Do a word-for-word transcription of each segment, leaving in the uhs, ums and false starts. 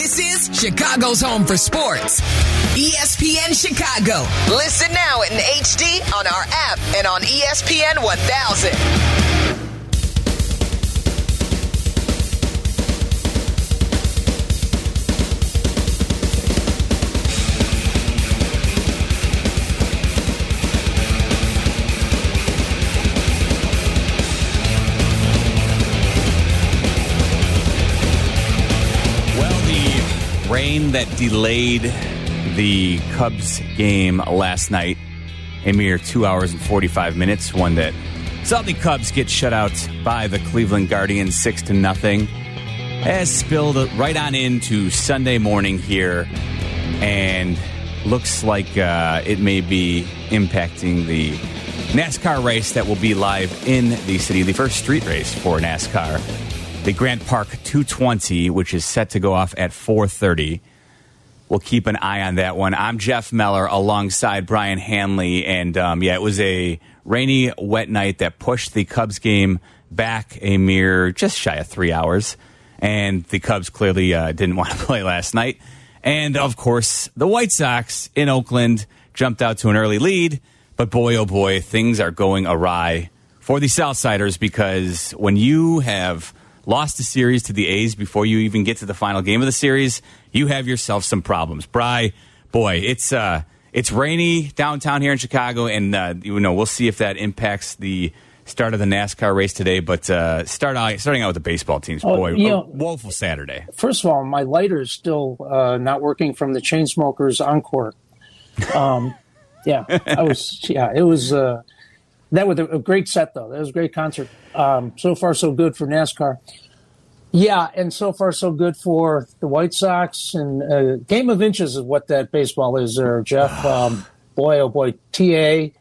This is Chicago's home for sports. E S P N Chicago. Listen now in H D on our app and on E S P N one thousand. Rain that delayed the Cubs game last night, a mere two hours and forty-five minutes. One that saw the Cubs get shut out by the Cleveland Guardians six to nothing, has spilled right on into Sunday morning here, and looks like uh, it may be impacting the NASCAR race that will be live in the city, the first street race for NASCAR. The Grant Park two twenty, which is set to go off at four thirty. We'll keep an eye on that one. I'm Jeff Meller alongside Brian Hanley. And, um, yeah, it was a rainy, wet night that pushed the Cubs game back a mere just shy of three hours. And the Cubs clearly uh, didn't want to play last night. And, of course, the White Sox in Oakland jumped out to an early lead. But, boy, oh, boy, things are going awry for the Southsiders, because when you have lost the series to the A's before you even get to the final game of the series, you have yourself some problems. Bry, boy, it's uh, it's rainy downtown here in Chicago, and uh, you know, we'll see if that impacts the start of the NASCAR race today. But uh, start out, starting out with the baseball teams, oh, boy, you know, woeful Saturday. First of all, my lighter is still uh, not working from the Chainsmokers encore. Um, yeah, I was. Yeah, it was. Uh, That was a great set, though. That was a great concert. Um, so far, so good for NASCAR. Yeah, and so far, so good for the White Sox. And uh, game of inches is what that baseball is there, Jeff. Um, boy, oh, boy, T A.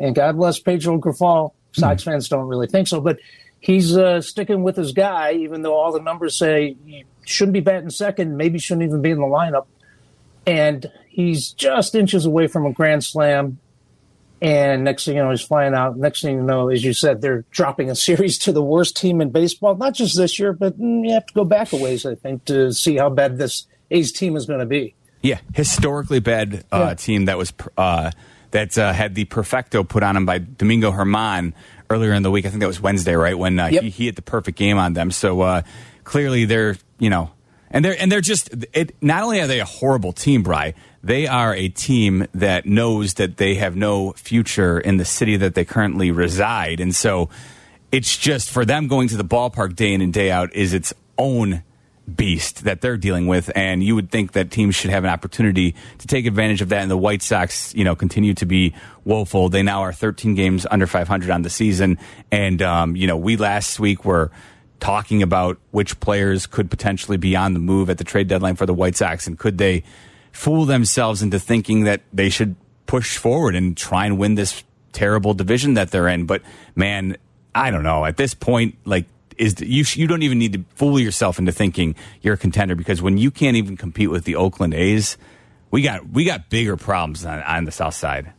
And God bless Pedro Grifol. Sox mm-hmm. fans don't really think so. But he's uh, sticking with his guy, even though all the numbers say he shouldn't be batting second, maybe shouldn't even be in the lineup. And he's just inches away from a grand slam. And next thing you know, he's flying out. Next thing you know, as you said, they're dropping a series to the worst team in baseball, not just this year, but you have to go back a ways, I think, to see how bad this A's team is going to be. Yeah, historically bad uh, yeah. team that was uh, that uh, had the perfecto put on him by Domingo German earlier in the week. I think that was Wednesday, right, when uh, yep. he, he hit the perfect game on them. So uh, clearly they're, you know, and they're, and they're just, it, not only are they a horrible team, Bry, they are a team that knows that they have no future in the city that they currently reside. And so it's just, for them going to the ballpark day in and day out is its own beast that they're dealing with. And you would think that teams should have an opportunity to take advantage of that. And the White Sox, you know, continue to be woeful. They now are thirteen games under five hundred on the season. And, um, you know, we last week were talking about which players could potentially be on the move at the trade deadline for the White Sox, and could they fool themselves into thinking that they should push forward and try and win this terrible division that they're in. But man, I don't know. At this point, like, is the, you you don't even need to fool yourself into thinking you're a contender, because when you can't even compete with the Oakland A's, we got we got bigger problems on, on the South Side.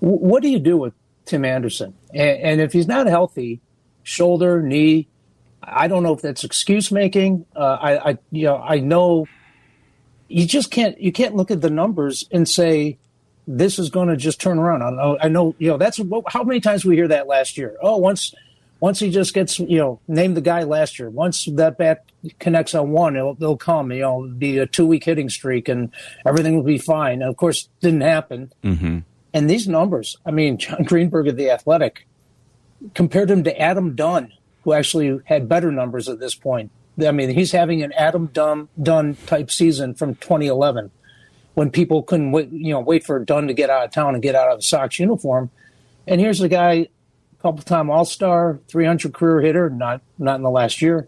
What do you do with Tim Anderson? And, and if he's not healthy, shoulder, knee, I don't know if that's excuse making. Uh, I, I, you know, I know you just can't. You can't look at the numbers and say this is going to just turn around. I know, I know. You know, that's what, how many times we hear that last year. Oh, once, once he just gets, you know, named the guy last year. Once that bat connects on one, it'll, it'll come. You know, it'll be a two week hitting streak and everything will be fine. And of course, it didn't happen. Mm-hmm. And these numbers. I mean, John Greenberg of the Athletic compared him to Adam Dunn, who actually had better numbers at this point. I mean, he's having an Adam Dunn, Dunn type season from twenty eleven, when people couldn't wait, you know, wait for Dunn to get out of town and get out of the Sox uniform. And here's the guy, couple-time All-Star, three hundred career hitter, not not in the last year.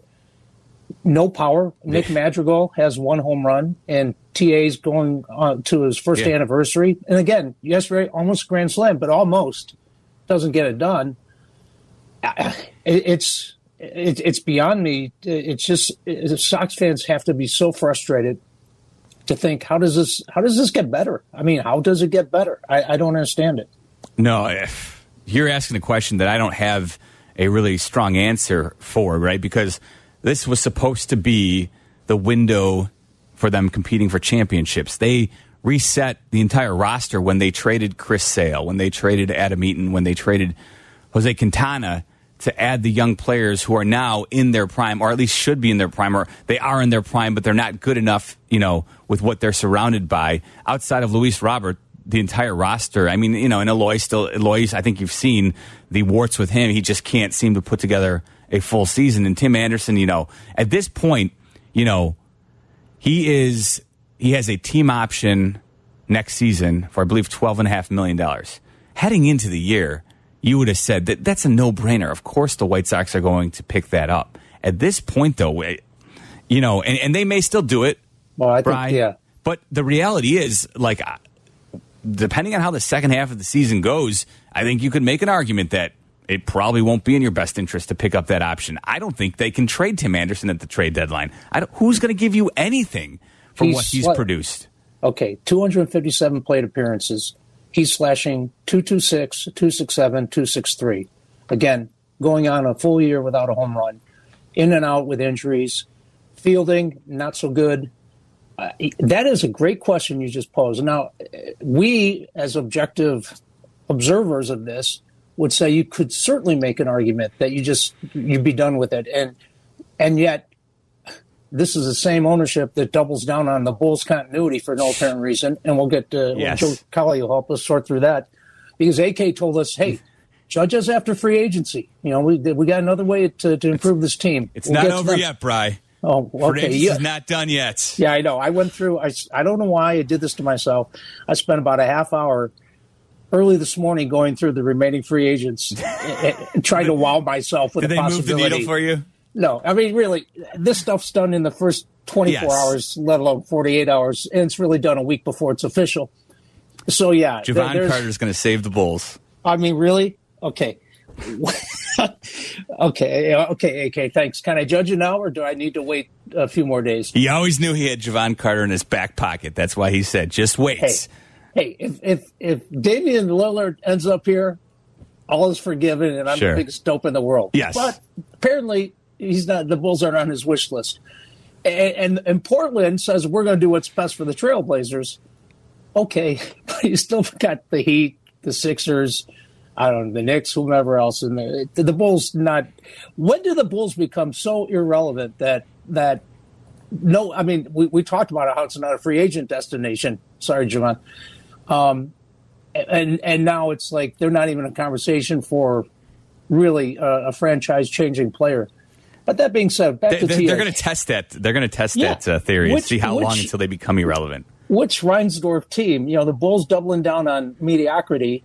No power. Nick Madrigal has one home run, and T A's going on to his first yeah. anniversary. And again, yesterday, almost grand slam, but almost doesn't get it done. It's it's beyond me. It's just, Sox fans have to be so frustrated to think, how does this how does this get better? I mean, how does it get better? I, I don't understand it. No, you're asking a question that I don't have a really strong answer for, right? Because this was supposed to be the window for them competing for championships. They reset the entire roster when they traded Chris Sale, when they traded Adam Eaton, when they traded Jose Quintana, to add the young players who are now in their prime, or at least should be in their prime, or they are in their prime, but they're not good enough, you know, with what they're surrounded by. Outside of Luis Robert, the entire roster, I mean, you know, and Eloy still, Eloy's, I think you've seen the warts with him. He just can't seem to put together a full season. And Tim Anderson, you know, at this point, you know, he is, he has a team option next season for, I believe, twelve and a half million dollars. Heading into the year, you would have said that that's a no-brainer. Of course the White Sox are going to pick that up. At this point, though, you know, and, and they may still do it, well, I Brian, think, yeah. But the reality is, like, depending on how the second half of the season goes, I think you could make an argument that it probably won't be in your best interest to pick up that option. I don't think they can trade Tim Anderson at the trade deadline. I don't, who's going to give you anything for he's, what he's what, produced? Okay, two hundred fifty-seven plate appearances. He's slashing two twenty-six, two sixty-seven, two sixty-three. Again, going on a full year without a home run. In and out with injuries. Fielding, not so good. Uh, that is a great question you just posed. Now, we, as objective observers of this, would say you could certainly make an argument that you just, you'd be done with it. And, and yet, this is the same ownership that doubles down on the Bulls' continuity for no apparent reason, and we'll get uh, yes. Joe Colley will help us sort through that, because A K told us, hey, judge us after free agency. You know, we we got another way to, to improve this team. It's we'll not over yet, Bri. Oh, okay. Free agency's yeah. not done yet. Yeah, I know. I went through. I I don't know why I did this to myself. I spent about a half hour early this morning going through the remaining free agents, and trying to wow myself with did the they possibility. Move the needle for you? No, I mean, really, this stuff's done in the first twenty-four yes. hours, let alone forty-eight hours, and it's really done a week before it's official. So, yeah. Jevon there, Carter's going to save the Bulls. I mean, really? Okay. okay, okay, okay, thanks. Can I judge you now, or do I need to wait a few more days? He always knew he had Jevon Carter in his back pocket. That's why he said, just wait. Hey, hey if, if, if Damian Lillard ends up here, all is forgiven, and I'm sure. the biggest dope in the world. Yes. But apparently... He's not. The Bulls aren't on his wish list, and, and and Portland says we're going to do what's best for the Trailblazers. Okay, but you still got the Heat, the Sixers, I don't know, the Knicks, whomever else, and the, the Bulls. Not when do the Bulls become so irrelevant that that no? I mean, we, we talked about how it's not a free agent destination. Sorry, Javon. Um, and and now it's like they're not even a conversation for really a, a franchise changing player. But that being said, back they, to they're, they're going to test that. They're going to test yeah. that uh, theory and see how which, long until they become irrelevant. Which Reinsdorf team? You know, the Bulls doubling down on mediocrity.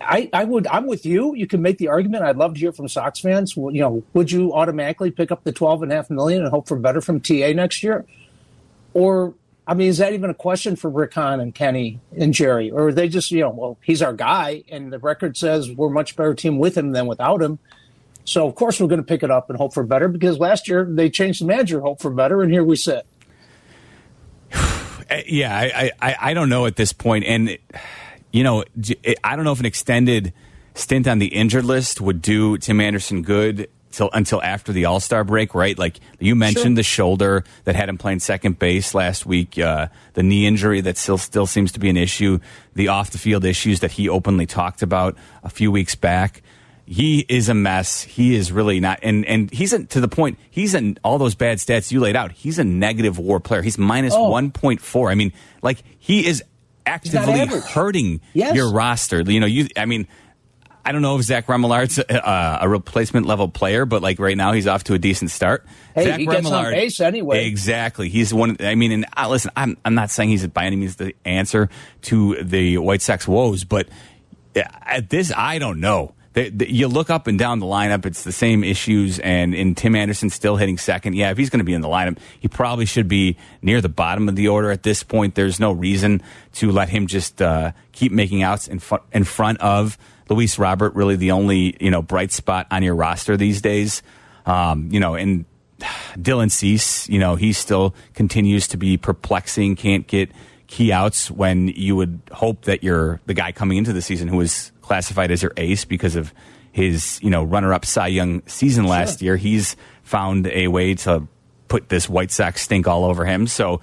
I, I would. I'm with you. You can make the argument. I'd love to hear from Sox fans. Well, you know, would you automatically pick up the twelve and a half million and hope for better from T A next year? Or, I mean, is that even a question for Rick Hahn and Kenny and Jerry? Or are they just, you know, well, he's our guy, and the record says we're a much better team with him than without him. So, of course, we're going to pick it up and hope for better, because last year they changed the manager, hope for better, and here we sit. Yeah, I, I, I don't know at this point. And, it, you know, it, I don't know if an extended stint on the injured list would do Tim Anderson good till, until after the All-Star break, right? Like you mentioned sure. the shoulder that had him playing second base last week, uh, the knee injury that still, still seems to be an issue, the off-the-field issues that he openly talked about a few weeks back. He is a mess. He is really not. And, and he's a, to the point, he's in all those bad stats you laid out. He's a negative war player. He's minus oh. one point four. I mean, like, he is actively hurting yes. your roster. You know, you, I mean, I don't know if Zach Remillard's a, a replacement level player, but like right now he's off to a decent start. Hey, Zach he Remillard, gets on base anyway. Exactly. He's one. I mean, and uh, listen, I'm, I'm not saying he's by any means the answer to the White Sox woes, but at this, I don't know. They, they, you look up and down the lineup, it's the same issues, and, and Tim Anderson still hitting second. Yeah, if he's going to be in the lineup, he probably should be near the bottom of the order at this point. There's no reason to let him just uh, keep making outs in, fu- in front of Luis Robert, really the only, you know, bright spot on your roster these days. Um, you know, and Dylan Cease, you know, he still continues to be perplexing, can't get key outs when you would hope that you're the guy coming into the season who is classified as your ace because of his, you know, runner-up Cy Young season last sure. year. He's found a way to put this White Sox stink all over him. So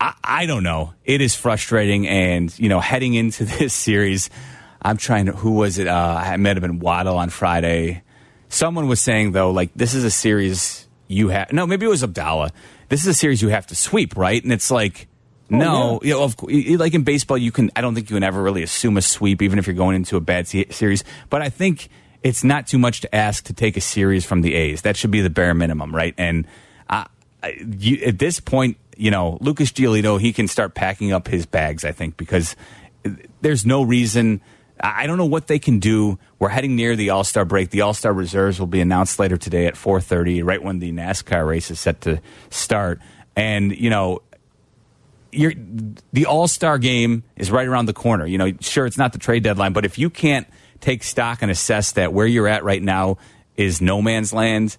I, I don't know. It is frustrating. And, you know, heading into this series, I'm trying to, who was it? Uh, it might have been Waddle on Friday. Someone was saying, though, like, this is a series you have. No, maybe it was Abdallah. This is a series you have to sweep, right? And it's like, oh, no. Yeah. You know, of, like in baseball, you can. I don't think you can ever really assume a sweep, even if you're going into a bad se- series. But I think it's not too much to ask to take a series from the A's. That should be the bare minimum, right? And I, I, you, at this point, you know, Lucas Giolito, he can start packing up his bags, I think, because there's no reason. I don't know what they can do. We're heading near the All-Star break. The All-Star reserves will be announced later today at four thirty, right when the NASCAR race is set to start. And, you know, you're, the All-Star game is right around the corner. You know, sure, it's not the trade deadline, but if you can't take stock and assess that where you're at right now is no man's land,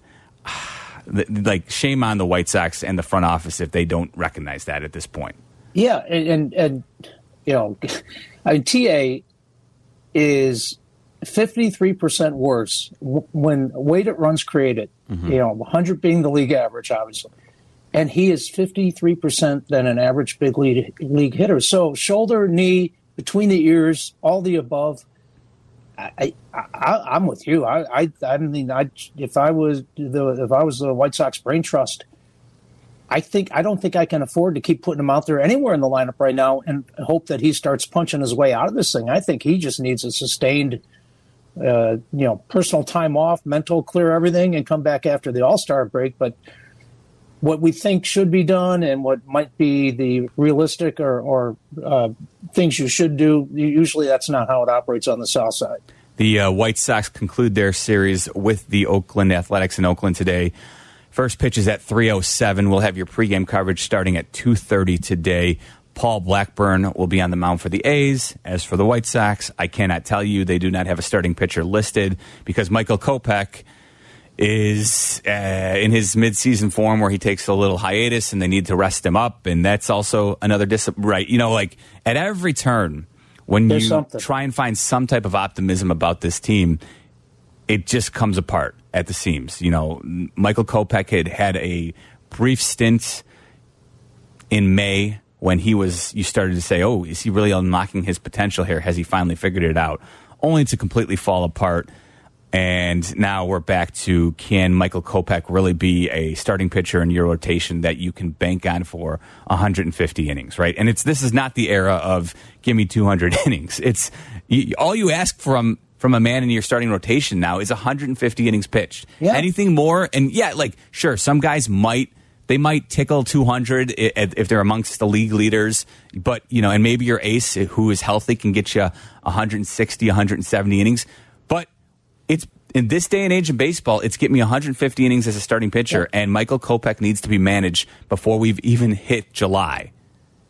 like, shame on the White Sox and the front office if they don't recognize that at this point. Yeah, and, and, and you know, I mean, T A is fifty-three percent worse when weighted runs created, mm-hmm. you know, one hundred being the league average, obviously. And he is fifty-three percent than an average big league, league hitter. So shoulder, knee, between the ears, all the above. I, I, I, I'm with you. I, I, I mean, I, if I was the if I was the White Sox brain trust, I think I don't think I can afford to keep putting him out there anywhere in the lineup right now and hope that he starts punching his way out of this thing. I think he just needs a sustained, uh, you know, personal time off, mental clear everything, and come back after the All-Star break. But what we think should be done and what might be the realistic or, or uh, things you should do, usually that's not how it operates on the South Side. The uh, White Sox conclude their series with the Oakland Athletics in Oakland today. First pitch is at three oh seven. We'll have your pregame coverage starting at two thirty today. Paul Blackburn will be on the mound for the A's. As for the White Sox, I cannot tell you. They do not have a starting pitcher listed because Michael Kopech is uh, in his midseason form where he takes a little hiatus and they need to rest him up. And that's also another dis- right. You know, like at every turn, when There's you something. try and find some type of optimism about this team, it just comes apart at the seams. You know, Michael Kopech had had a brief stint in May when he was, you started to say, oh, is he really unlocking his potential here? Has he finally figured it out? Only to completely fall apart. And now we're back to, can Michael Kopech really be a starting pitcher in your rotation that you can bank on for one hundred fifty innings, right? And it's this is not the era of give me two hundred innings. It's you, all you ask from from a man in your starting rotation now is one hundred fifty innings pitched. Yeah. Anything more, and yeah, like sure, some guys might they might tickle two hundred if they're amongst the league leaders, but you know, and maybe your ace who is healthy can get you one hundred sixty, one hundred seventy innings. It's in this day and age in baseball, it's get me one hundred fifty innings as a starting pitcher, yeah. and Michael Kopech needs to be managed before we've even hit July.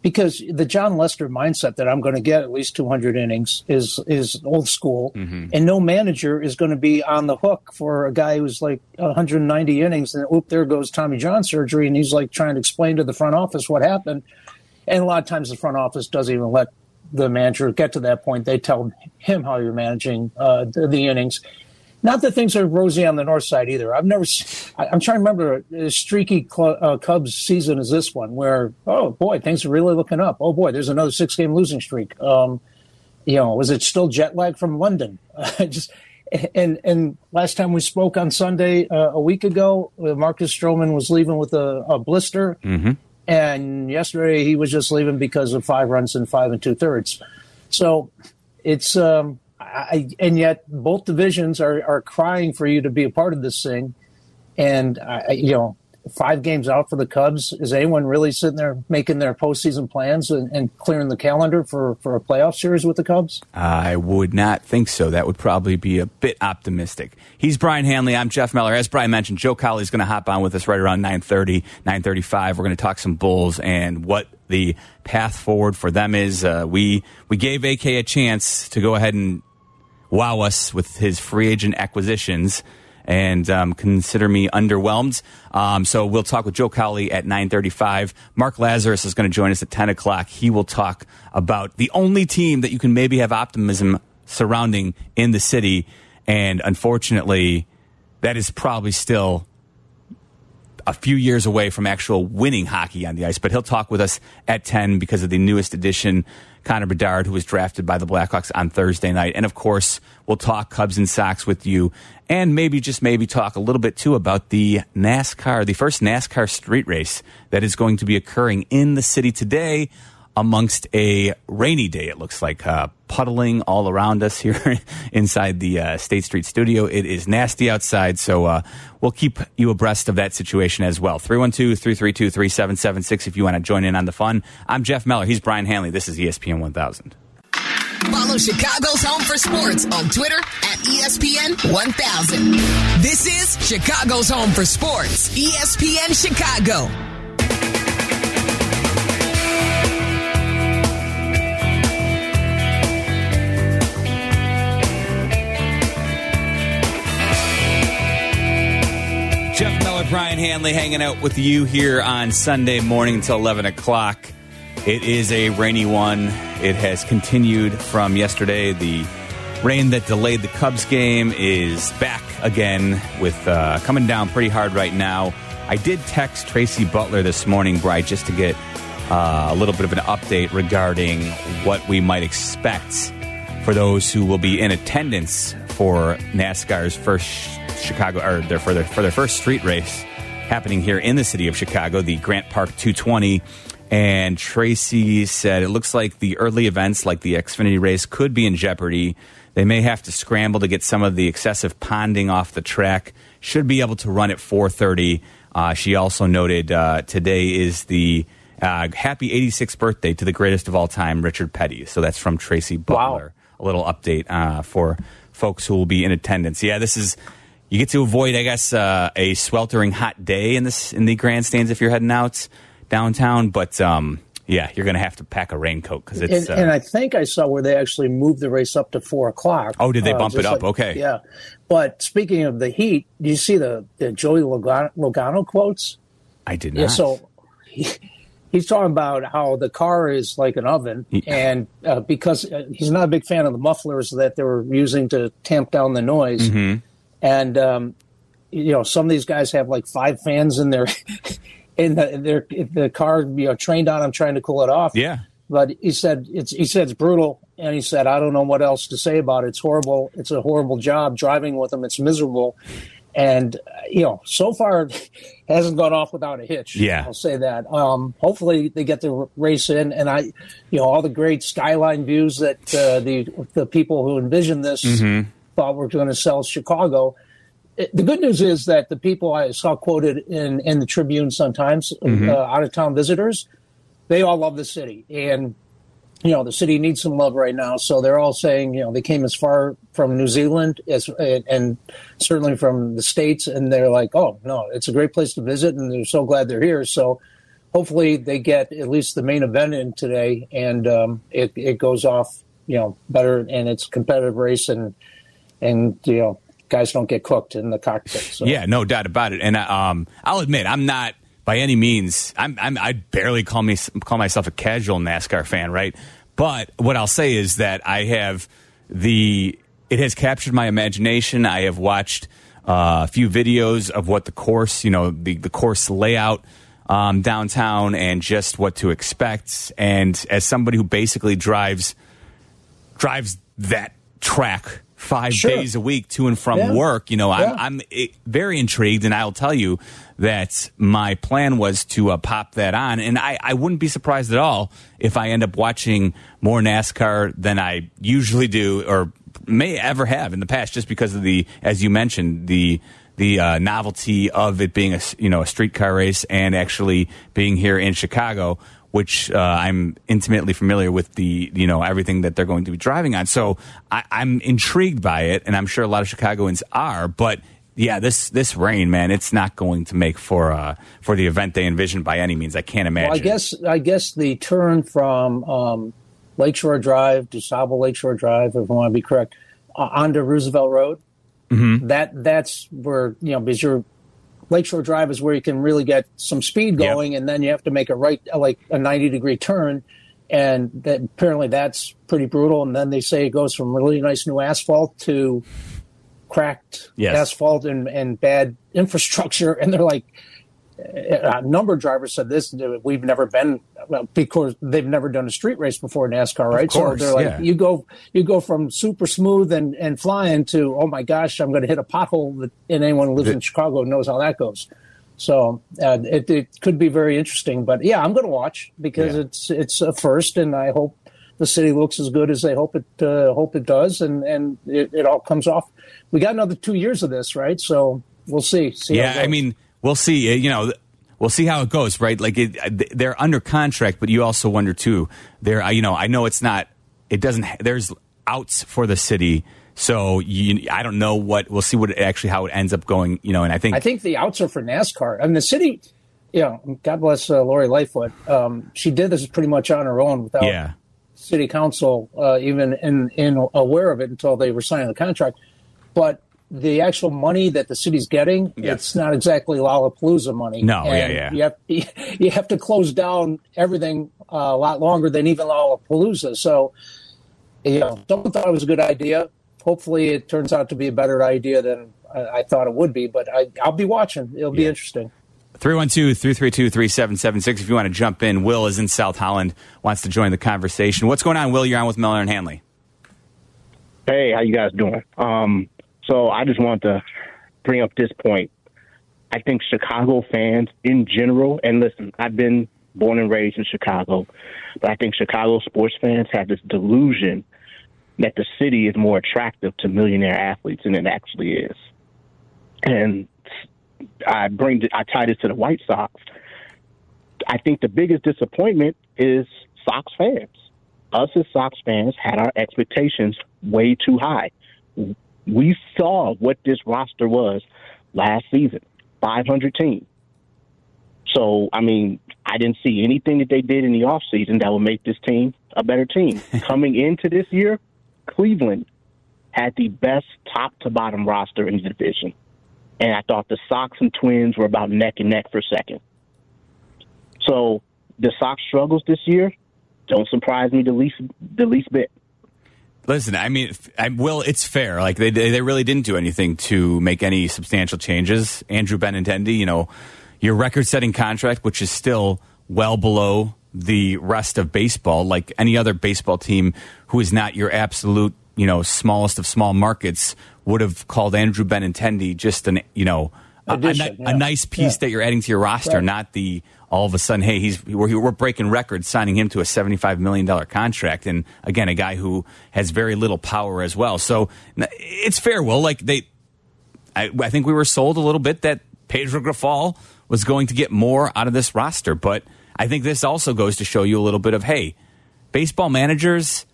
Because the John Lester mindset that I'm going to get at least two hundred innings is is old school, mm-hmm. and no manager is going to be on the hook for a guy who's like one hundred ninety innings, and oop, there goes Tommy John surgery, and he's like trying to explain to the front office what happened. And a lot of times the front office doesn't even let the manager get to that point. They tell him how you're managing uh, the, the innings. Not that things are rosy on the north side either. I've never, I'm trying to remember as streaky cl- uh, Cubs season as this one where, oh boy, things are really looking up. Oh boy, there's another six game losing streak. Um, you know, was it still jet lag from London? Just and and last time we spoke on Sunday uh, a week ago, Marcus Stroman was leaving with a, a blister, mm-hmm. and yesterday he was just leaving because of five runs in five and two thirds. So it's. Um, I, and yet both divisions are, are crying for you to be a part of this thing. And, I, you know, five games out for the Cubs. Is anyone really sitting there making their postseason plans and, and clearing the calendar for, for a playoff series with the Cubs? I would not think so. That would probably be a bit optimistic. He's Brian Hanley. I'm Jeff Miller. As Brian mentioned, Joe Colley's going to hop on with us right around nine thirty, nine thirty-five. We're going to talk some Bulls and what the path forward for them is. Uh, we, we gave A K a chance to go ahead and wow us with his free agent acquisitions and um, consider me underwhelmed. Um, so we'll talk with Joe Colley at nine thirty-five. Mark Lazarus is going to join us at ten o'clock. He will talk about the only team that you can maybe have optimism surrounding in the city. And unfortunately, that is probably still a few years away from actual winning hockey on the ice. But he'll talk with us at ten because of the newest addition, Connor Bedard, who was drafted by the Blackhawks on Thursday night. And, of course, we'll talk Cubs and Sox with you and maybe, just maybe, talk a little bit, too, about the NASCAR, the first NASCAR street race that is going to be occurring in the city today amongst a rainy day, it looks like. Uh, puddling all around us here inside the uh, State Street studio. It is nasty outside, so uh, we'll keep you abreast of that situation as well. three one two, three three two, three seven seven six if you want to join in on the fun. I'm Jeff Mellor. He's Brian Hanley. This is E S P N one thousand. Follow Chicago's Home for Sports on Twitter at E S P N one thousand. This is Chicago's Home for Sports, E S P N Chicago. Jeff Mellor, Brian Hanley hanging out with you here on Sunday morning until eleven o'clock. It is a rainy one. It has continued from yesterday. The rain that delayed the Cubs game is back again with uh, coming down pretty hard right now. I did text Tracy Butler this morning, Bri, just to get uh, a little bit of an update regarding what we might expect for those who will be in attendance for NASCAR's first Chicago, or their for their for their first street race happening here in the city of Chicago, the Grant Park two twenty. And Tracy said it looks like the early events, like the Xfinity race, could be in jeopardy. They may have to scramble to get some of the excessive ponding off the track. Should be able to run at four thirty. Uh, she also noted uh, today is the uh, happy eighty-sixth birthday to the greatest of all time, Richard Petty. So that's from Tracy Butler. Wow. A little update uh, for folks who will be in attendance. Yeah, this is. You get to avoid, I guess, uh, a sweltering hot day in this in the grandstands if you're heading out downtown. But, um, yeah, you're going to have to pack a raincoat. Cause it's, and, uh, and I think I saw where they actually moved the race up to four o'clock. Oh, did they bump uh, it up? Like, okay. Yeah. But speaking of the heat, do you see the, the Joey Logano, Logano quotes? I did not. Yeah, so he, he's talking about how the car is like an oven. He, and uh, because he's not a big fan of the mufflers that they were using to tamp down the noise. Mm-hmm. And, um, you know, some of these guys have like five fans in their in the, their the car, you know, trained on them trying to cool it off. Yeah. But he said it's he said it's brutal. And he said, I don't know what else to say about it. It's horrible. It's a horrible job driving with them. It's miserable. And, uh, you know, so far it hasn't gone off without a hitch. Yeah. I'll say that. Um, hopefully they get the race in. And, I, you know, all the great skyline views that uh, the the people who envisioned this mm-hmm. thought we're going to sell Chicago. The good news is that the people I saw quoted in, in the Tribune sometimes, mm-hmm. uh, out-of-town visitors, they all love the city. And, you know, the city needs some love right now. So they're all saying, you know, they came as far from New Zealand as and certainly from the States. And they're like, oh, no, it's a great place to visit. And they're so glad they're here. So hopefully they get at least the main event in today. And um, it, it goes off, you know, better. And it's a competitive race. And And, you know, guys don't get cooked in the cockpit. So. Yeah, no doubt about it. And um, I'll admit, I'm not by any means, I'm, I'm, I'd barely call me call myself a casual NASCAR fan, right? But what I'll say is that I have the, it has captured my imagination. I have watched uh, a few videos of what the course, you know, the, the course layout um, downtown and just what to expect. And as somebody who basically drives drives that track Five sure. days a week to and from yeah. work, you know, yeah. I'm, I'm very intrigued. And I'll tell you that my plan was to uh, pop that on. And I, I wouldn't be surprised at all if I end up watching more NASCAR than I usually do or may ever have in the past, just because of the, as you mentioned, the the uh, novelty of it being, a you know, a streetcar race and actually being here in Chicago, which uh, I'm intimately familiar with the, you know, everything that they're going to be driving on. So I, I'm intrigued by it, and I'm sure a lot of Chicagoans are. But, yeah, this this rain, man, it's not going to make for uh, for the event they envisioned by any means. I can't imagine. Well, I guess I guess the turn from um, Lakeshore Drive, DuSable Lakeshore Drive, if I want to be correct, uh, onto Roosevelt Road, mm-hmm. that that's where, you know, because you're Lakeshore Drive is where you can really get some speed going, yep. and then you have to make a right, like a ninety-degree turn, and that, apparently that's pretty brutal. And then they say it goes from really nice new asphalt to cracked yes. asphalt and, and bad infrastructure, and they're like, a number of drivers said this, we've never been, well, because they've never done a street race before in NASCAR, right? Of course, so they're like, yeah. you go you go from super smooth and, and flying to, oh my gosh, I'm going to hit a pothole, and anyone who lives in Chicago knows how that goes. So uh, it, it could be very interesting. But, yeah, I'm going to watch because yeah. it's it's a first, and I hope the city looks as good as they hope it uh, hope it does, and, and it, it all comes off. We got another two years of this, right? So we'll see. see yeah, I mean, we'll see. You know, we'll see how it goes, right? Like, it, they're under contract, but you also wonder, too, they're, you know, I know it's not – it doesn't – there's outs for the city. So you, I don't know what we'll see what it actually how it ends up going, you know. And I think I think the outs are for NASCAR. I mean, the city, you know, God bless uh, Lori Lightfoot. Um, she did this pretty much on her own without yeah. city council uh, even in, in aware of it until they were signing the contract. But the actual money that the city's getting, yes. it's not exactly Lollapalooza money. No, and yeah, yeah. You have you have to close down everything uh, a lot longer than even Lollapalooza. So, you know, someone thought it was a good idea. Hopefully it turns out to be a better idea than I thought it would be, but I, I'll be watching. It'll be yeah. interesting. three one two, three three two, three seven seven six if you want to jump in. Will is in South Holland, wants to join the conversation. What's going on, Will? You're on with Miller and Hanley. Hey, how you guys doing? Um, so I just want to bring up this point. I think Chicago fans in general, and listen, I've been born and raised in Chicago, but I think Chicago sports fans have this delusion that the city is more attractive to millionaire athletes than it actually is. And I bring, I tie this to the White Sox. I think the biggest disappointment is Sox fans. Us as Sox fans had our expectations way too high. We saw what this roster was last season, five hundred teams. So, I mean, I didn't see anything that they did in the offseason that would make this team a better team. Coming into this year, Cleveland had the best top-to-bottom roster in the division. And I thought the Sox and Twins were about neck and neck for second. So the Sox struggles this year don't surprise me the least the least bit. Listen, I mean, I, Will, it's fair. Like, they they really didn't do anything to make any substantial changes. Andrew Benintendi, you know, your record-setting contract, which is still well below the rest of baseball, like any other baseball team who is not your absolute, you know, smallest of small markets, would have called Andrew Benintendi just an, you know, a, Addition, a, yeah. a nice piece yeah. that you're adding to your roster, right. not the all of a sudden, hey, he's we're, we're breaking records, signing him to a seventy-five million dollars contract. And again, a guy who has very little power as well. So it's fair, Will. Like, they, I, I think we were sold a little bit that Pedro Grifol was going to get more out of this roster, but I think this also goes to show you a little bit of, hey, baseball managers,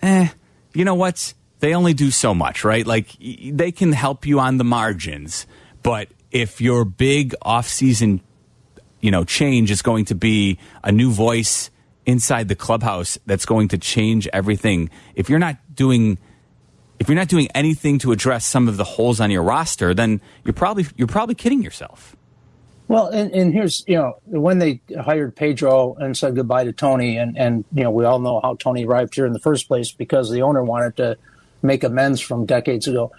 eh, you know what? They only do so much, right? Like, they can help you on the margins, but if your big offseason, you know, change is going to be a new voice inside the clubhouse that's going to change everything, if you're not doing if you're not doing anything to address some of the holes on your roster, then you're probably you're probably kidding yourself. Well, and, and here's, you know, when they hired Pedro and said goodbye to Tony, and, and, you know, we all know how Tony arrived here in the first place because the owner wanted to make amends from decades ago.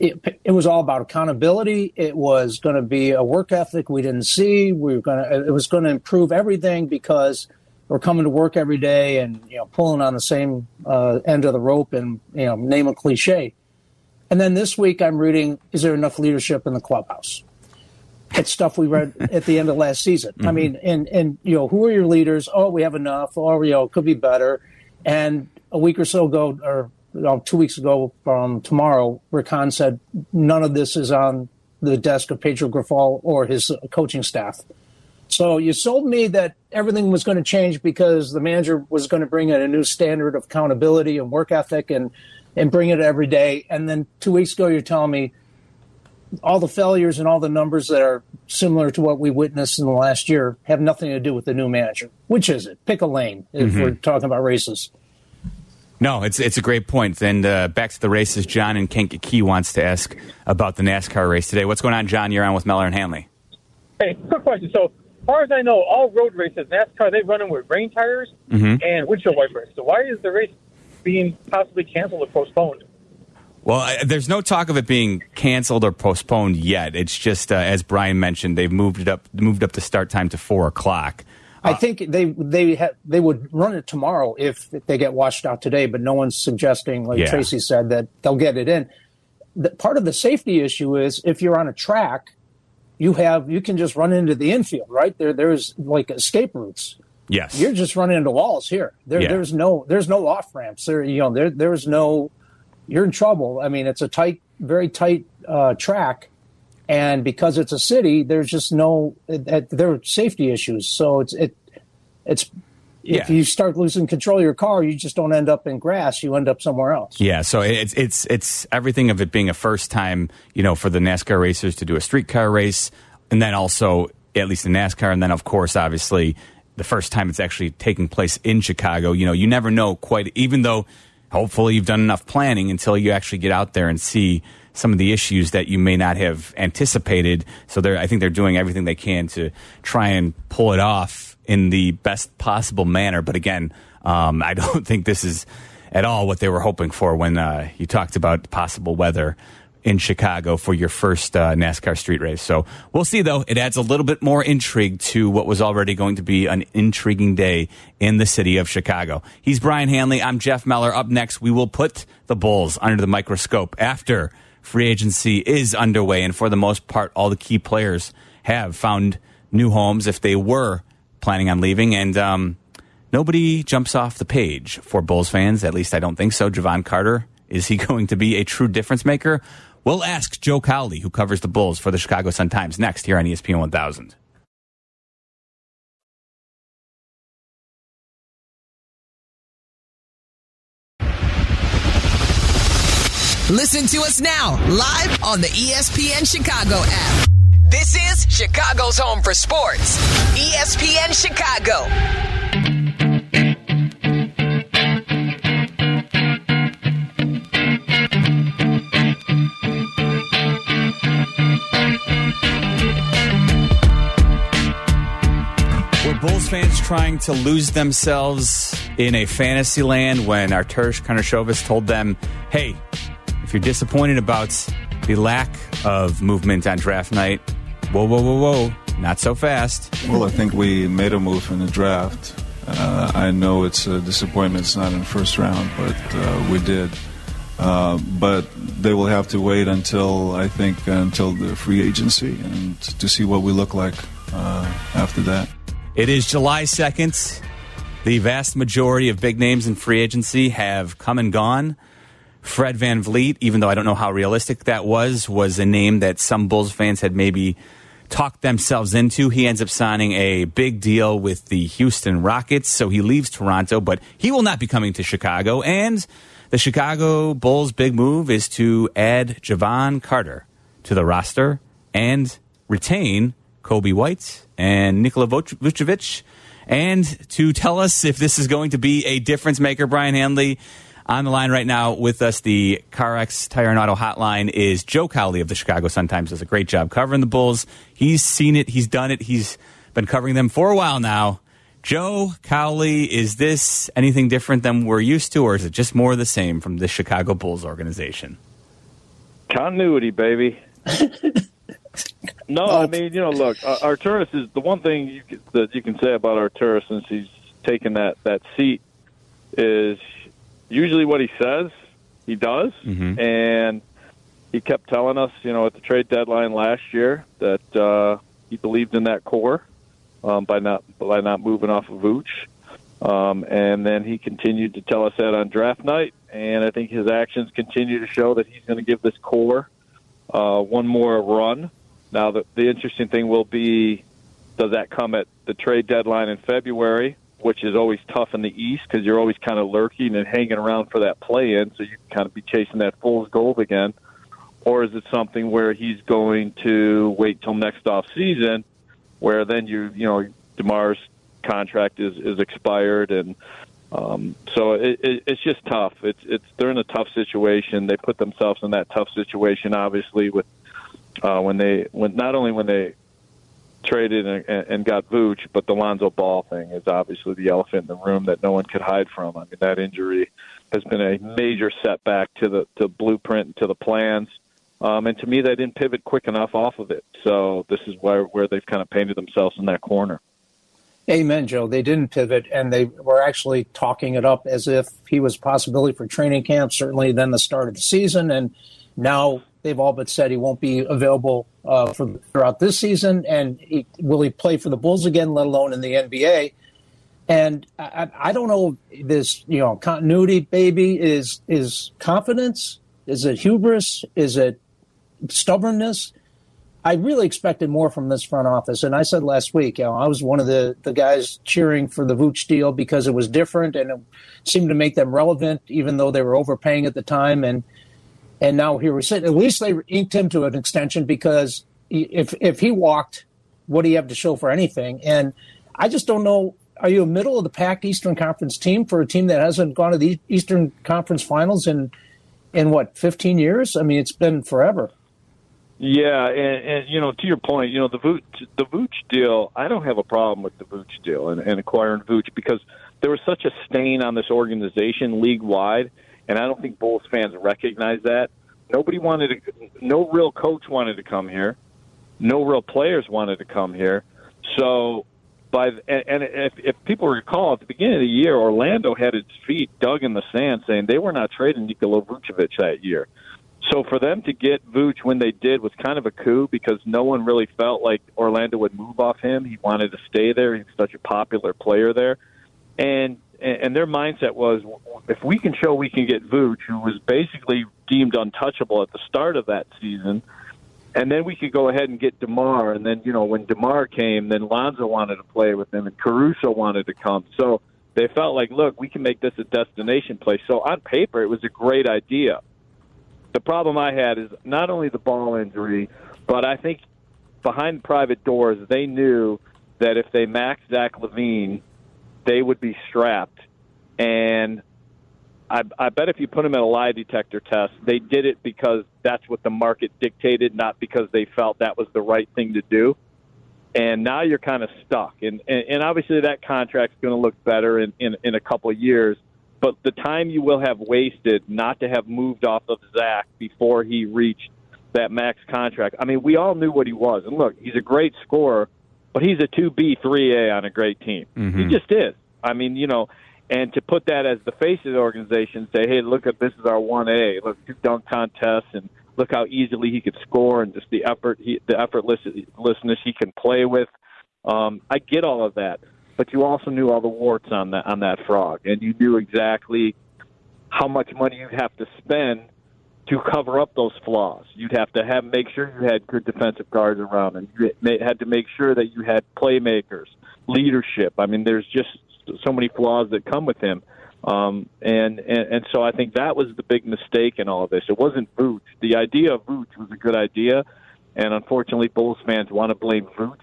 It, it was all about accountability. It was going to be a work ethic we didn't see. We were going to, it was going to improve everything because we're coming to work every day and, you know, pulling on the same uh, end of the rope and, you know, name a cliche. And then this week I'm reading, is there enough leadership in the clubhouse? It's stuff we read at the end of last season. Mm-hmm. I mean, and, and, you know, who are your leaders? Oh, we have enough. Oh, you know, it could be better. And a week or so ago, or you know, two weeks ago from tomorrow, Rick Hahn said none of this is on the desk of Pedro Grifol or his coaching staff. So you sold me that everything was going to change because the manager was going to bring in a new standard of accountability and work ethic and, and bring it every day. And then two weeks ago, you're telling me all the failures and all the numbers that are similar to what we witnessed in the last year have nothing to do with the new manager. Which is it? Pick a lane if mm-hmm. we're talking about races. No, it's it's a great point. And uh, back to the races, John in Kankakee wants to ask about the NASCAR race today. What's going on, John? You're on with Mellor and Hanley. Hey, quick question. So, as far as I know, all road races, NASCAR, they run them with rain tires mm-hmm. and windshield wipers. So why is the race being possibly canceled or postponed? Well, I, there's no talk of it being canceled or postponed yet. It's just, uh, as Brian mentioned, they've moved it up, moved up the start time to four o'clock. I think they they ha- they would run it tomorrow if they get washed out today, but no one's suggesting, like yeah. Tracy said, that they'll get it in. The, part of the safety issue is if you're on a track, you have you can just run into the infield, right? There there's like escape routes. Yes, you're just running into walls here. There yeah. there's no there's no off ramps. There you know there there's no you're in trouble. I mean, it's a tight, very tight uh, track. And because it's a city, there's just no uh, there are safety issues. So it's it it's yeah. if you start losing control of your car, you just don't end up in grass. You end up somewhere else. Yeah. So it's it's it's everything of it being a first time, you know, for the NASCAR racers to do a streetcar race, and then also at least in NASCAR, and then of course, obviously, the first time it's actually taking place in Chicago. You know, you never know quite, even though hopefully you've done enough planning until you actually get out there and see some of the issues that you may not have anticipated. So they're, I think they're doing everything they can to try and pull it off in the best possible manner. But again, um, I don't think this is at all what they were hoping for when uh, you talked about possible weather in Chicago for your first uh, NASCAR street race. So we'll see, though. It adds a little bit more intrigue to what was already going to be an intriguing day in the city of Chicago. He's Brian Hanley. I'm Jeff Meller. Up next, we will put the Bulls under the microscope after free agency is underway, and for the most part, all the key players have found new homes if they were planning on leaving. And um, nobody jumps off the page for Bulls fans. At least I don't think so. Jevon Carter, is he going to be a true difference maker? We'll ask Joe Cowley, who covers the Bulls for the Chicago Sun-Times, next here on E S P N one thousand. Listen to us now, live on the E S P N Chicago app. This is Chicago's home for sports. E S P N Chicago. Were Bulls fans trying to lose themselves in a fantasy land when Arturas Karnisovas told them, hey, if you're disappointed about the lack of movement on draft night, whoa, whoa, whoa, whoa, not so fast. Well, I think we made a move in the draft. Uh, I know it's a disappointment. It's not in the first round, but uh, we did. Uh, but they will have to wait until, I think, until the free agency and to see what we look like uh, after that. It is July second. The vast majority of big names in free agency have come and gone. Fred VanVleet, even though I don't know how realistic that was, was a name that some Bulls fans had maybe talked themselves into. He ends up signing a big deal with the Houston Rockets, so he leaves Toronto, but he will not be coming to Chicago. And the Chicago Bulls' big move is to add Jevon Carter to the roster and retain Kobe White and Nikola Vucevic. And to tell us if this is going to be a difference maker, Brian Hanley, on the line right now with us, the CarX Tire and Auto Hotline, is Joe Cowley of the Chicago Sun-Times. Does a great job covering the Bulls. He's seen it. He's done it. He's been covering them for a while now. Joe Cowley, is this anything different than we're used to, or is it just more of the same from the Chicago Bulls organization? Continuity, baby. No, I mean, you know, look, Arturas is the one thing you can, that you can say about Arturas since he's taken that, that seat is usually what he says, he does, mm-hmm. and he kept telling us, you know, at the trade deadline last year that uh, he believed in that core um, by not by not moving off of Vooch, um, and then he continued to tell us that on draft night, and I think his actions continue to show that he's going to give this core uh, one more run. Now, the, the interesting thing will be, does that come at the trade deadline in February? Which is always tough in the East because you're always kind of lurking and hanging around for that play-in, so you can kind of be chasing that fool's gold again. Or is it something where he's going to wait till next off season, where then you you know DeMar's contract is, is expired, and um, so it, it, it's just tough. It's it's they're in a tough situation. They put themselves in that tough situation, obviously, with uh, when they when not only when they. traded and, and got Vooch, but the Lonzo Ball thing is obviously the elephant in the room that no one could hide from. I mean, that injury has been a major setback to the to blueprint and to the plans. Um, and to me, they didn't pivot quick enough off of it. So this is where, where they've kind of painted themselves in that corner. Amen, Joe. They didn't pivot, and they were actually talking it up as if he was a possibility for training camp, certainly then the start of the season. And now they've all but said he won't be available uh, for, throughout this season. And he, will he play for the Bulls again, let alone in the N B A? And I, I don't know, this, you know, continuity, baby, is is confidence? Is it hubris? Is it stubbornness? I really expected more from this front office. And I said last week, you know, I was one of the, the guys cheering for the Vooch deal because it was different and it seemed to make them relevant, even though they were overpaying at the time. And and now here we sit. At least they inked him to an extension, because if if he walked, what do you have to show for anything? And I just don't know. Are you a middle-of-the-pack Eastern Conference team for a team that hasn't gone to the Eastern Conference Finals in, in what, fifteen years? I mean, it's been forever. Yeah, and, and you know, to your point, you know, the Vooch, the Vooch deal, I don't have a problem with the Vooch deal and, and acquiring Vooch, because there was such a stain on this organization league-wide, and I don't think Bulls fans recognize that. Nobody wanted to, no real coach wanted to come here. No real players wanted to come here. So... By, and if, if people recall, at the beginning of the year, Orlando had its feet dug in the sand, saying they were not trading Nikola Vucevic that year. So for them to get Vuce when they did was kind of a coup, because no one really felt like Orlando would move off him. He wanted to stay there. He's such a popular player there. And and their mindset was, if we can show we can get Vuce, who was basically deemed untouchable at the start of that season, and then we could go ahead and get DeMar. And then, you know, when DeMar came, then Lonzo wanted to play with him, and Caruso wanted to come. So they felt like, look, we can make this a destination place. So on paper, it was a great idea. The problem I had is not only the ball injury, but I think behind private doors, they knew that if they maxed Zach LaVine, they would be strapped. And I, I bet if you put them at a lie detector test, they did it because that's what the market dictated, not because they felt that was the right thing to do. And now you're kind of stuck. And, and, and obviously that contract's going to look better in, in, in a couple of years. But the time you will have wasted not to have moved off of Zach before he reached that max contract. I mean, we all knew what he was. And look, he's a great scorer, but he's a two B, three A on a great team. Mm-hmm. He just is. I mean, you know, and to put that as the face of the organization, say, hey, look, at this is our one A. Look, two dunk contests, and look how easily he could score, and just the effort, he, the effortlessness he can play with. Um, I get all of that, but you also knew all the warts on that on that frog, and you knew exactly how much money you'd have to spend to cover up those flaws. You'd have to have make sure you had good defensive guards around, and you had to make sure that you had playmakers, leadership. I mean, there's just so many flaws that come with him. Um, and, and, and so I think that was the big mistake in all of this. It wasn't Vooch. The idea of Vooch was a good idea, and unfortunately Bulls fans want to blame Vooch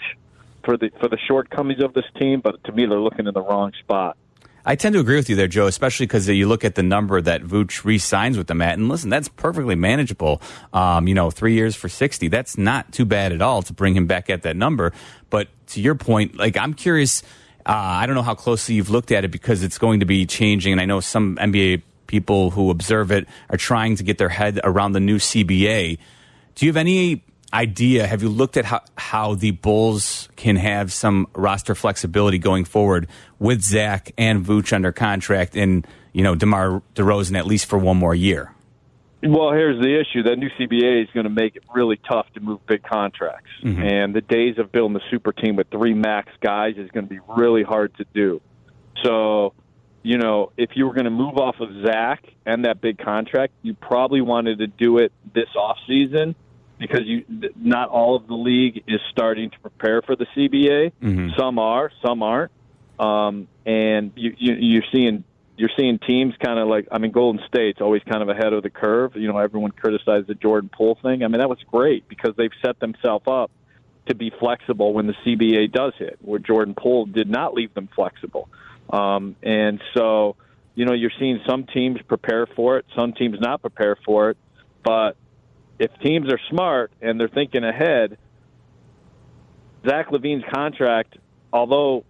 for the, for the shortcomings of this team, but to me they're looking in the wrong spot. I tend to agree with you there, Joe, especially because you look at the number that Vooch re-signs with them at, and listen, that's perfectly manageable. Um, you know, three years for sixty, that's not too bad at all to bring him back at that number. But to your point, like, I'm curious... Uh, I don't know how closely you've looked at it, because it's going to be changing, and I know some N B A people who observe it are trying to get their head around the new C B A. Do you have any idea, have you looked at how, how the Bulls can have some roster flexibility going forward with Zach and Vooch under contract and, you know, DeMar DeRozan at least for one more year? Well, here's the issue. That new C B A is going to make it really tough to move big contracts. Mm-hmm. And the days of building a super team with three max guys is going to be really hard to do. So, you know, if you were going to move off of Zach and that big contract, you probably wanted to do it this offseason, because you, not all of the league is starting to prepare for the C B A. Mm-hmm. Some are, some aren't. Um, and you, you, you're seeing... You're seeing teams kind of like, I mean, Golden State's always kind of ahead of the curve. You know, everyone criticized the Jordan Poole thing. I mean, that was great because they've set themselves up to be flexible when the C B A does hit, where Jordan Poole did not leave them flexible. Um, and so, you know, you're seeing some teams prepare for it, some teams not prepare for it. But if teams are smart and they're thinking ahead, Zach LaVine's contract, although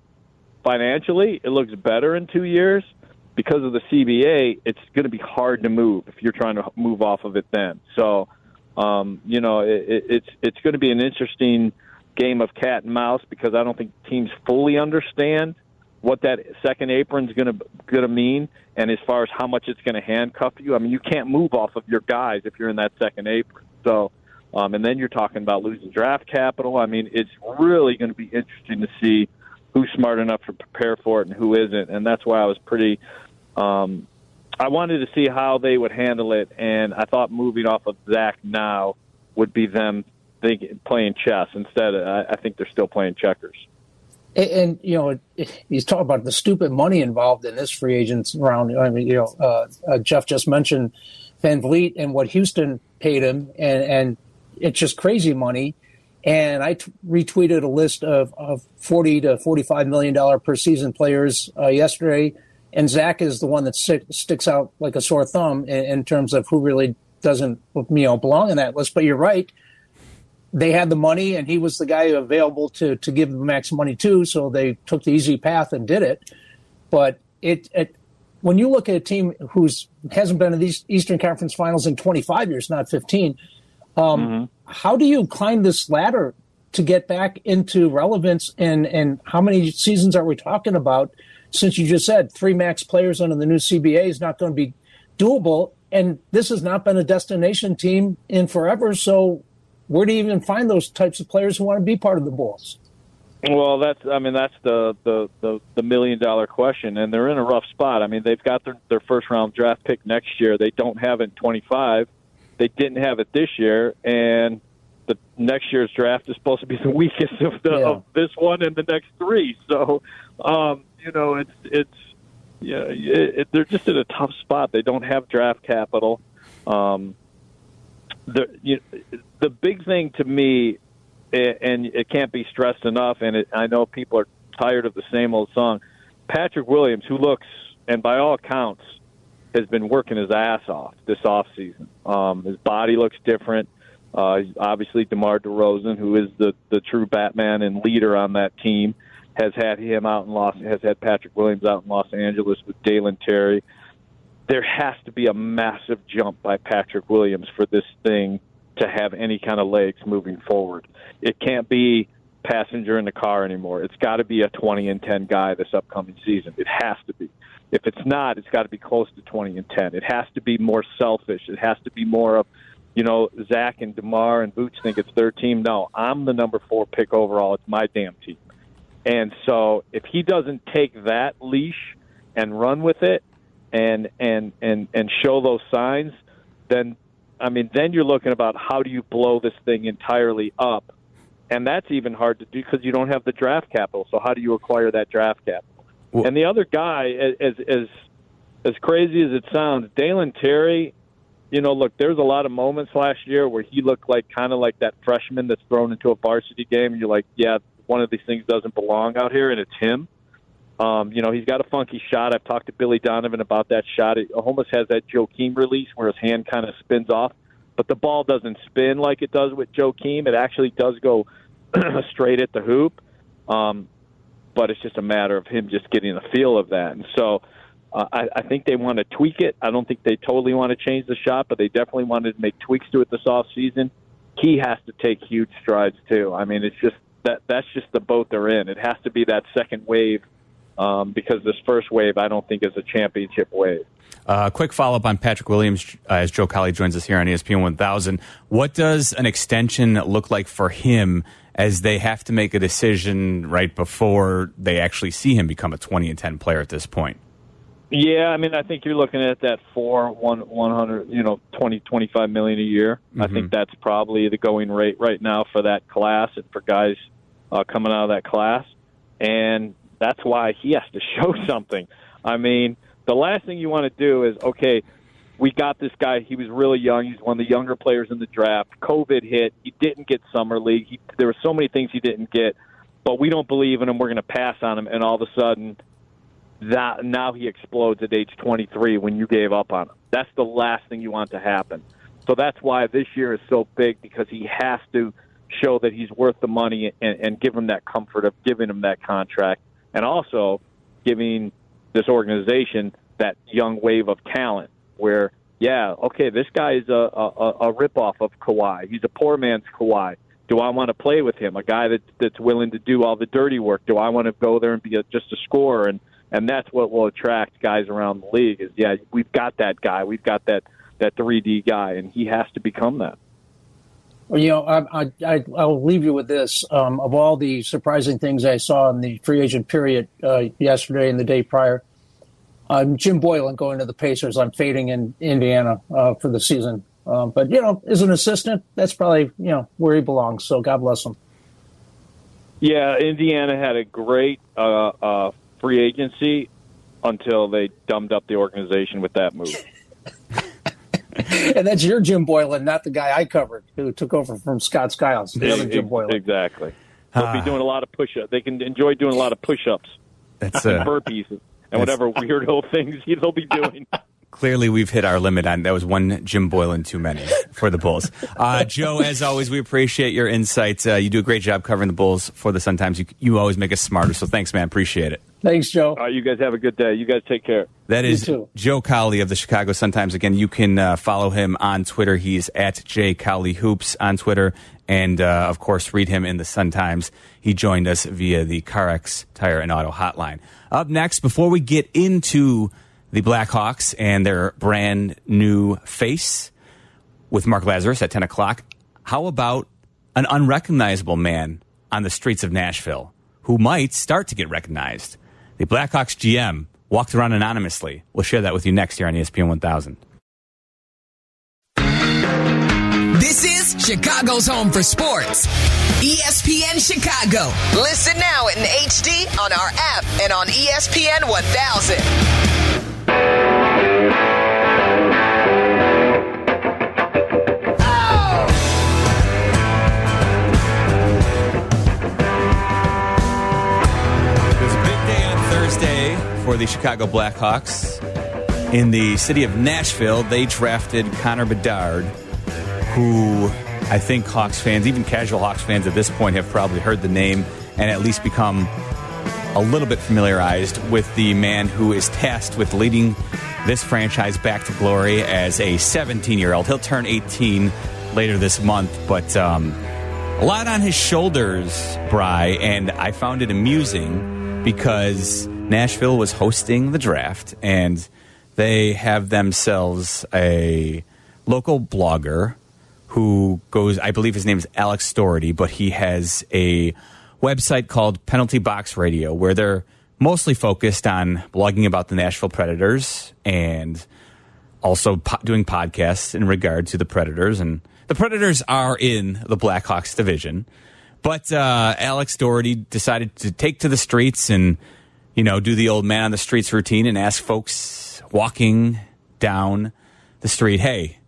financially it looks better in two years, because of the C B A, it's going to be hard to move if you're trying to move off of it then. So, um, you know, it, it, it's it's going to be an interesting game of cat and mouse, because I don't think teams fully understand what that second apron is going to going to mean, and as far as how much it's going to handcuff you. I mean, you can't move off of your guys if you're in that second apron. So, um, and then you're talking about losing draft capital. I mean, it's really going to be interesting to see who's smart enough to prepare for it and who isn't. And that's why I was pretty um, – I wanted to see how they would handle it, and I thought moving off of Zach now would be them think, playing chess. Instead, I, I think they're still playing checkers. And, and you know, it, it, he's talking about the stupid money involved in this free agents round. I mean, you know, uh, uh, Jeff just mentioned VanVleet and what Houston paid him, and, and it's just crazy money. And I t- retweeted a list of, of forty to forty-five million dollars per season players uh, yesterday. And Zach is the one that si- sticks out like a sore thumb in, in terms of who really doesn't, you know, belong in that list. But you're right. They had the money, and he was the guy available to, to give the max money to. So they took the easy path and did it. But it, it when you look at a team who hasn't been in these Eastern Conference Finals in twenty-five years, not fifteen, um, mm-hmm. how do you climb this ladder to get back into relevance? And, and how many seasons are we talking about? Since you just said three max players under the new C B A is not going to be doable. And this has not been a destination team in forever. So where do you even find those types of players who want to be part of the Bulls? Well, that's, I mean, that's the, the, the, the million dollar question. And they're in a rough spot. I mean, they've got their, their first round draft pick next year. They don't have it in twenty-five. They didn't have it this year, and the next year's draft is supposed to be the weakest of, the, yeah. of this one and the next three. So, um, you know, it's it's yeah, it, it, they're just in a tough spot. They don't have draft capital. Um, the you, the big thing to me, and it can't be stressed enough, and it, I know people are tired of the same old song. Patrick Williams, who looks, and by all accounts, has been working his ass off this offseason. Um, his body looks different. Uh, obviously, DeMar DeRozan, who is the, the true Batman and leader on that team, has had him out in Los. Has had Patrick Williams out in Los Angeles with Dalen Terry. There has to be a massive jump by Patrick Williams for this thing to have any kind of legs moving forward. It can't be passenger in the car anymore. It's got to be a twenty and ten guy this upcoming season. It has to be. If it's not, it's got to be close to twenty and ten. It has to be more selfish. It has to be more of, you know, Zach and DeMar and Vooch think it's their team. No, I'm the number four pick overall. It's my damn team. And so if he doesn't take that leash and run with it and and and and show those signs, then, I mean, then you're looking about how do you blow this thing entirely up. And that's even hard to do because you don't have the draft capital. So how do you acquire that draft capital? And the other guy, as as as crazy as it sounds, Dalen Terry, you know, look, there's a lot of moments last year where he looked like kind of like that freshman that's thrown into a varsity game, and you're like, yeah, one of these things doesn't belong out here, and it's him. Um, you know, he's got a funky shot. I've talked to Billy Donovan about that shot. It almost has that Joakim release where his hand kind of spins off, but the ball doesn't spin like it does with Joakim. It actually does go straight at the hoop. Um But it's just a matter of him just getting a feel of that. And so uh, I, I think they want to tweak it. I don't think they totally want to change the shot, but they definitely wanted to make tweaks to it this offseason. He has to take huge strides, too. I mean, it's just that that's just the boat they're in. It has to be that second wave um, because this first wave I don't think is a championship wave. A uh, quick follow-up on Patrick Williams uh, as Joe Colley joins us here on E S P N one thousand. What does an extension look like for him as they have to make a decision right before they actually see him become a twenty and ten player at this point? Yeah, I mean, I think you're looking at that four, one, one hundred, you know, twenty, twenty-five million a year. Mm-hmm. I think that's probably the going rate right now for that class and for guys uh, coming out of that class. And that's why he has to show something. I mean, the last thing you want to do is, okay, we got this guy. He was really young. He's one of the younger players in the draft. COVID hit. He didn't get summer league. He, there were so many things he didn't get, but we don't believe in him. We're going to pass on him. And all of a sudden, that, now he explodes at age twenty-three when you gave up on him. That's the last thing you want to happen. So that's why this year is so big, because he has to show that he's worth the money and, and give him that comfort of giving him that contract, and also giving this organization – that young wave of talent where, yeah, okay, this guy is a, a, a ripoff of Kawhi. He's a poor man's Kawhi. Do I want to play with him? A guy that, that's willing to do all the dirty work. Do I want to go there and be a, just a scorer? And, and that's what will attract guys around the league is, yeah, we've got that guy. We've got that, that three D guy, and he has to become that. You know, I, I, I'll leave you with this. Um, of all the surprising things I saw in the free agent period uh, yesterday and the day prior, um, Jim Boylen going to the Pacers. I'm fading in Indiana uh, for the season. Um, but, you know, as an assistant, that's probably, you know, where he belongs. So God bless him. Yeah, Indiana had a great uh, uh, free agency until they dumbed up the organization with that move. And that's your Jim Boylen, not the guy I covered who took over from Scott Skiles. The other Jim Boylen. Exactly. They'll ah. be doing a lot of push-ups. They can enjoy doing a lot of push-ups that's and a, burpees and that's, whatever weirdo things they'll be doing. Clearly, we've hit our limit on that. Was one Jim Boylen too many for the Bulls. Uh, Joe, as always, we appreciate your insights. Uh, you do a great job covering the Bulls for the Sun Times. You, you always make us smarter. So thanks, man. Appreciate it. Thanks, Joe. All right, you guys have a good day. You guys take care. That is Joe Cowley of the Chicago Sun-Times. Again, you can uh, follow him on Twitter. He's at jcowleyhoops on Twitter. And, uh, of course, read him in the Sun-Times. He joined us via the CarX Tire and Auto Hotline. Up next, before we get into the Blackhawks and their brand new face with Mark Lazarus at ten o'clock, how about an unrecognizable man on the streets of Nashville who might start to get recognized? The Blackhawks G M walked around anonymously. We'll share that with you next here on E S P N one thousand. This is Chicago's home for sports. E S P N Chicago. Listen now in H D on our app and on E S P N one thousand. For the Chicago Blackhawks in the city of Nashville, they drafted Connor Bedard, who I think Hawks fans, even casual Hawks fans at this point, have probably heard the name and at least become a little bit familiarized with the man who is tasked with leading this franchise back to glory as a seventeen-year-old. He'll turn eighteen later this month, but um, a lot on his shoulders, Bry, and I found it amusing because Nashville was hosting the draft, and they have themselves a local blogger who goes, I believe his name is Alex Stority, but he has a website called Penalty Box Radio, where they're mostly focused on blogging about the Nashville Predators and also po- doing podcasts in regard to the Predators. And the Predators are in the Blackhawks division, but uh, Alex Stority decided to take to the streets and, you know, do the old man on the streets routine and ask folks walking down the street, hey,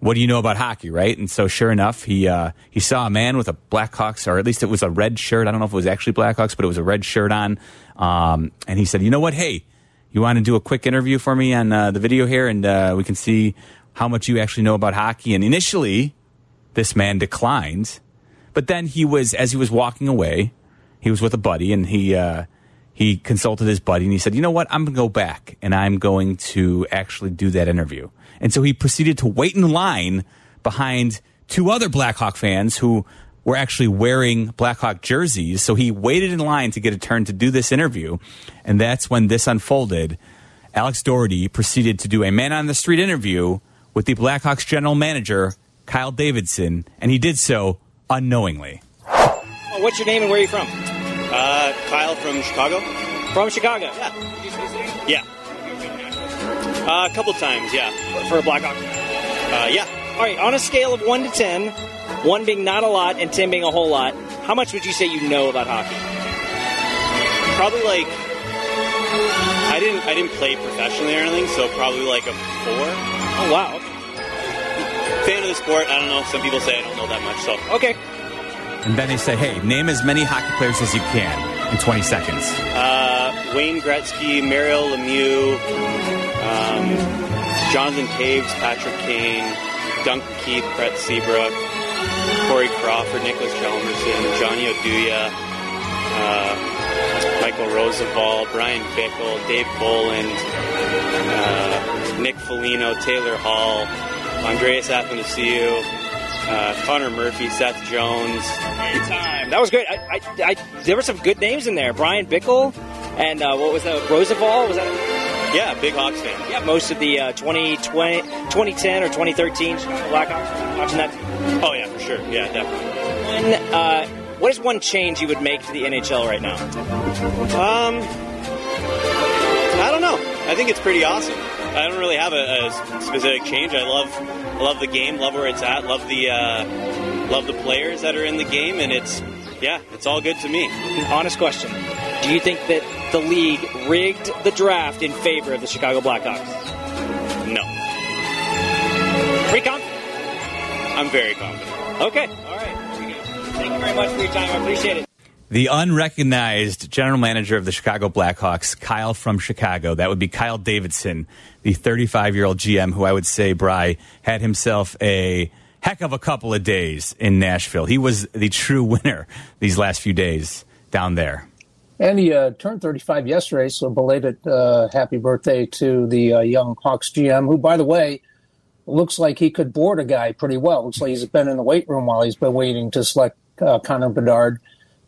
what do you know about hockey, right? And so sure enough, he uh, he saw a man with a Blackhawks, or at least it was a red shirt. I don't know if it was actually Blackhawks, but it was a red shirt on. Um, and he said, you know what, hey, you want to do a quick interview for me on uh, the video here? And uh, we can see how much you actually know about hockey. And initially, this man declined. But then he was, as he was walking away, he was with a buddy, and he... Uh, He consulted his buddy, and he said, you know what? I'm going to go back, and I'm going to actually do that interview. And so he proceeded to wait in line behind two other Blackhawk fans who were actually wearing Blackhawk jerseys. So he waited in line to get a turn to do this interview, and that's when this unfolded. Alex Doherty proceeded to do a man-on-the-street interview with the Blackhawks general manager, Kyle Davidson, and he did so unknowingly. What's your name and where are you from? Uh, Kyle from Chicago. From Chicago? Yeah. Yeah. Uh, a couple times, yeah. For a Blackhawk. Uh, yeah. All right, on a scale of one to ten, one being not a lot and ten being a whole lot, how much would you say you know about hockey? Probably like, I didn't I didn't play professionally or anything, so probably like a four. Oh, wow. Okay. Fan of the sport, I don't know. Some people say I don't know that much, so. Okay. And then they say, hey, name as many hockey players as you can in twenty seconds. Uh, Wayne Gretzky, Mario Lemieux, um, Jonathan Taves, Patrick Kane, Duncan Keith, Brett Seabrook, Corey Crawford, Nicholas Chalmerson, Johnny Oduya, uh, Michael Roosevelt, Bryan Bickell, Dave Boland, uh, Nick Foligno, Taylor Hall, Andreas Athanasiou, uh, Connor Murphy, Seth Jones. Time. That was great. I, I, I, there were some good names in there. Bryan Bickell and uh, what was that? Roosevelt? Was that? Yeah, big Hawks fan. Yeah, most of the uh, twenty twenty, twenty ten or twenty thirteen Blackhawks. Watching that team. Oh, yeah, for sure. Yeah, definitely. And, uh, what is one change you would make to the N H L right now? Um, I don't know. I think it's pretty awesome. I don't really have a, a specific change. I love love the game, love where it's at, love the, uh, love the players that are in the game, and it's, yeah, it's all good to me. Honest question. Do you think that the league rigged the draft in favor of the Chicago Blackhawks? No. Pretty confident? I'm very confident. Okay. All right. There we go. Thank you very much for your time. I appreciate it. The unrecognized general manager of the Chicago Blackhawks, Kyle from Chicago. That would be Kyle Davidson, the thirty-five-year-old G M who I would say, Bry, had himself a heck of a couple of days in Nashville. He was the true winner these last few days down there. And he uh, turned thirty-five yesterday, so belated uh, happy birthday to the uh, young Hawks G M, who, by the way, looks like he could board a guy pretty well. Looks like he's been in the weight room while he's been waiting to select uh, Connor Bedard.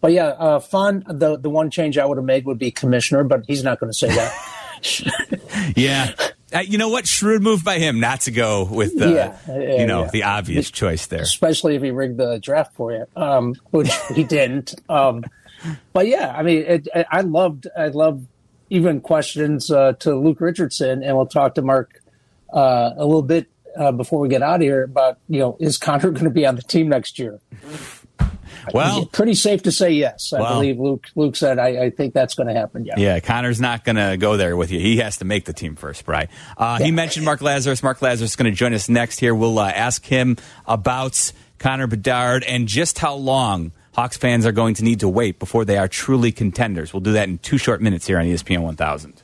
But, yeah, uh, Fon, the, the one change I would have made would be commissioner, but he's not going to say that. Yeah. Uh, you know what? Shrewd move by him not to go with, uh, yeah, yeah, you know, yeah. the obvious he, choice there. Especially if he rigged the draft for you, um, which he didn't. Um But yeah, I mean, it, it, I loved, I loved even questions uh, to Luke Richardson, and we'll talk to Mark uh, a little bit uh, before we get out of here about, you know, is Connor going to be on the team next year? Well, it's pretty safe to say yes. I well, believe Luke. Luke said, I, I think that's going to happen. Yeah, yeah. Connor's not going to go there with you. He has to make the team first, Bry. Uh, yeah. He mentioned Mark Lazarus. Mark Lazarus is going to join us next here. We'll uh, ask him about Connor Bedard and just how long Hawks fans are going to need to wait before they are truly contenders. We'll do that in two short minutes here on E S P N one thousand.